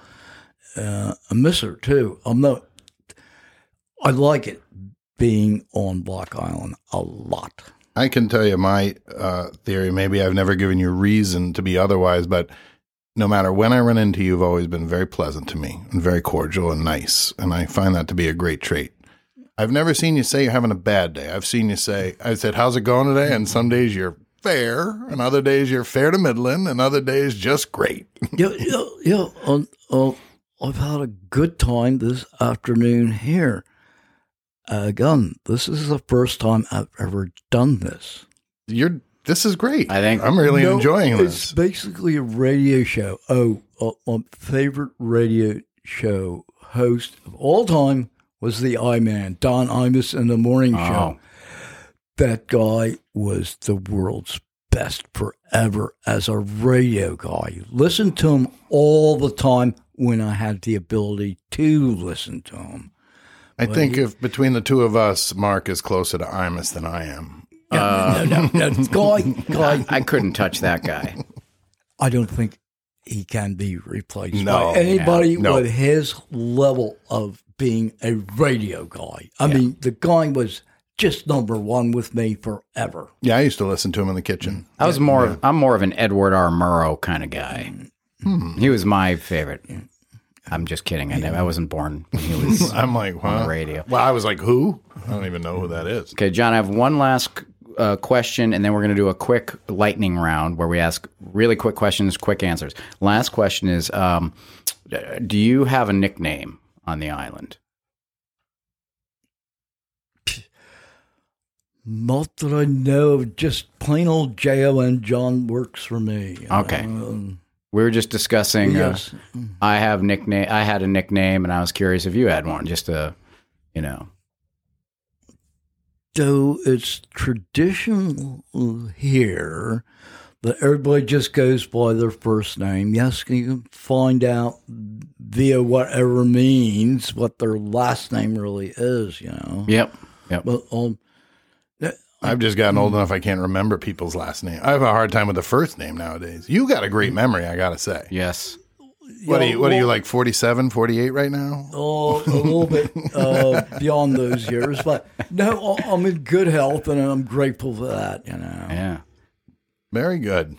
I miss her too. I like it. Being on Block Island a lot. I can tell you my theory. Maybe I've never given you reason to be otherwise, but no matter when I run into you, you've always been very pleasant to me and very cordial and nice. And I find that to be a great trait. I've never seen you say you're having a bad day. I've seen you say, I said, how's it going today? And some days you're fair, and other days you're fair to middling, and other days just great. Yeah. I've had a good time this afternoon here. Again, this is the first time I've ever done this. This is great. I think I'm really enjoying this. It's basically a radio show. My favorite radio show host of all time was the I-Man, Don Imus in the morning show. That guy was the world's best forever as a radio guy. Listen to him all the time when I had the ability to listen to him. I think if between the two of us, Mark is closer to Imus than I am. No. Guy. I couldn't touch that guy. I don't think he can be replaced by anybody with his level of being a radio guy. I mean, the guy was just number one with me forever. Yeah, I used to listen to him in the kitchen. I was I'm more of an Edward R. Murrow kind of guy. Hmm. He was my favorite. I'm just kidding. I wasn't born when he was I'm like, huh? On the radio. Well, I was like, who? I don't even know who that is. Okay, John, I have one last question, and then we're going to do a quick lightning round where we ask really quick questions, quick answers. Last question is, do you have a nickname on the island? Not that I know of, just plain old J.O.N. John works for me. Okay. We were just discussing. Yes. I had a nickname, and I was curious if you had one. Just . So it's traditional here that everybody just goes by their first name. Yes, you can find out via whatever means what their last name really is. Yep. But I've just gotten old enough I can't remember people's last name. I have a hard time with the first name nowadays. You got a great memory, I got to say. Yes. What are you like, 47, 48 right now? Oh, a little bit beyond those years. But no, I'm in good health, and I'm grateful for that, Yeah. Very good.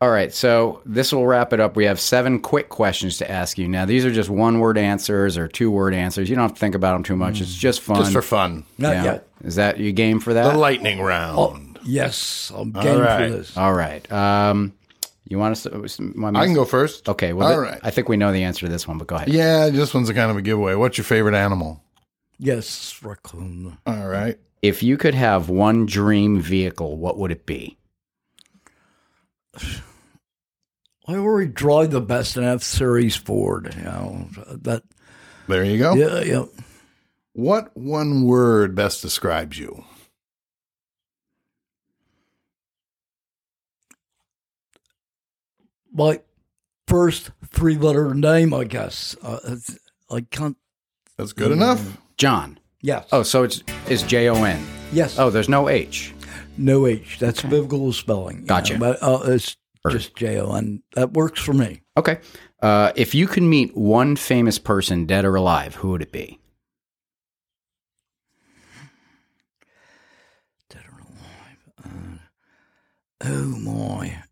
All right, so this will wrap it up. We have 7 quick questions to ask you. Now, these are just one-word answers or two-word answers. You don't have to think about them too much. It's just fun. Just for fun. Not yet. Is that your game for that? The lightning round. Oh, yes, I'm game for this. All right. You want us to? I can go first. Okay. Well, all right. I think we know the answer to this one, but go ahead. Yeah, this one's a kind of a giveaway. What's your favorite animal? Yes, raccoon. All right. If you could have one dream vehicle, what would it be? I already drive the best in F-Series Ford. There you go. Yeah. What one word best describes you? my first three-letter name, I guess. I can't. That's good enough. John. Yes. Oh, so it's Jon. Yes. Oh, there's no H. No H. That's biblical spelling. Gotcha. You know, but it's just Jon. That works for me. Okay. If you could meet one famous person, dead or alive, who would it be? Dead or alive. Oh, my.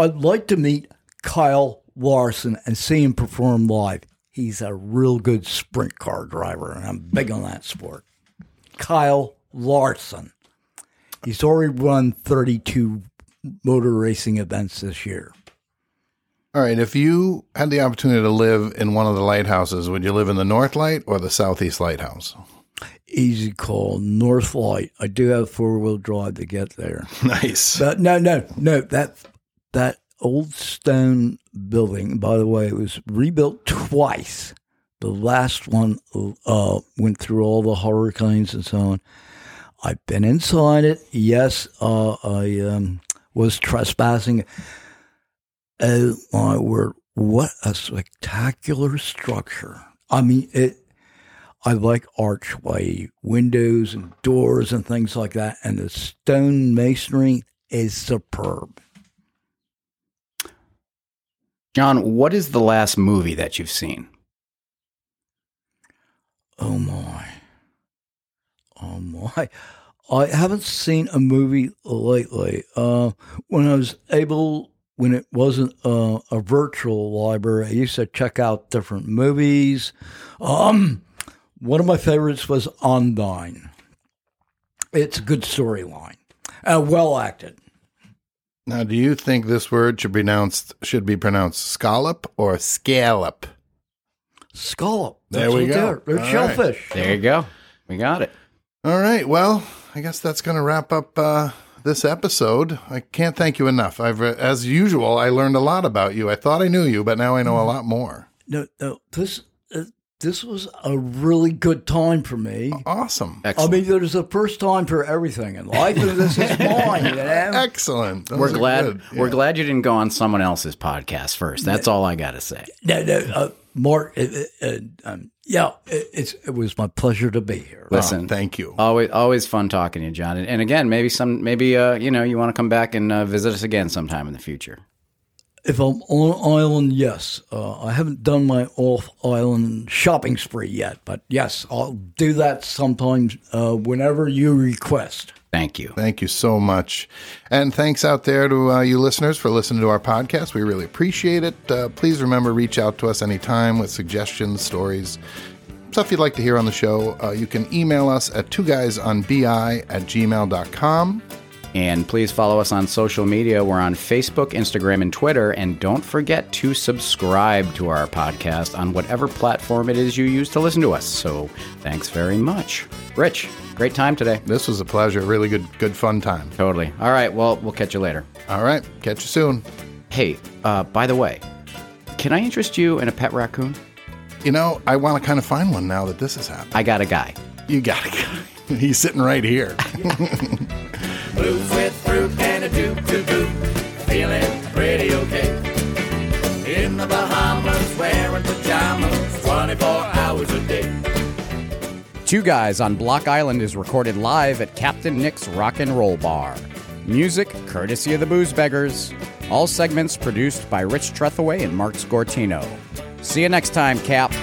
I'd like to meet Kyle Larson and see him perform live. He's a real good sprint car driver, and I'm big on that sport. Kyle Larson. He's already run 32 motor racing events this year. All right. If you had the opportunity to live in one of the lighthouses, would you live in the North Light or the Southeast Lighthouse? Easy call. North Light. I do have four-wheel drive to get there. Nice. But no. That old stone building, by the way, it was rebuilt twice. The last one went through all the hurricanes and so on. I've been inside it. Yes, I was trespassing. Oh, my word. What a spectacular structure. I mean, I like archway windows and doors and things like that. And the stone masonry is superb. John, what is the last movie that you've seen? Oh, my. I haven't seen a movie lately. When it wasn't a virtual library, I used to check out different movies. One of my favorites was Ondine. It's a good storyline. Well acted. Now, do you think this word should be pronounced scallop or scallop? Scallop. There we go. There's shellfish. There you go. We got it. All right. Well, I guess that's going to wrap up this episode. I can't thank you enough. As usual, I learned a lot about you. I thought I knew you, but now I know a lot more. No. This was a really good time for me. Awesome. Excellent. I mean, there's a first time for everything in life, and this is mine. You know? Excellent. Those We're glad you didn't go on someone else's podcast first. That's all I got to say. No, Mark, it was my pleasure to be here. Listen, thank you. Always fun talking to you, John. And again, maybe you want to come back and visit us again sometime in the future. If I'm on island, yes. I haven't done my off-island shopping spree yet, but yes, I'll do that sometime whenever you request. Thank you. Thank you so much. And thanks out there to you listeners for listening to our podcast. We really appreciate it. Please remember, reach out to us anytime with suggestions, stories, stuff you'd like to hear on the show. You can email us at twoguysonbi@gmail.com. And please follow us on social media. We're on Facebook, Instagram, and Twitter. And don't forget to subscribe to our podcast on whatever platform it is you use to listen to us. So thanks very much. Rich, great time today. This was a pleasure. Really good fun time. Totally. All right. Well, we'll catch you later. All right. Catch you soon. Hey, by the way, can I interest you in a pet raccoon? You know, I want to kind of find one now that this has happened. I got a guy. You got a guy. He's sitting right here. Blues with fruit and a doo-doo-doo, feeling pretty okay. In the Bahamas, wearing pajamas 24 hours a day. Two Guys on Block Island is recorded live at Captain Nick's Rock and Roll Bar. Music courtesy of the Booze Beggars. All segments produced by Rich Trethewey and Mark Scortino. See you next time, Cap.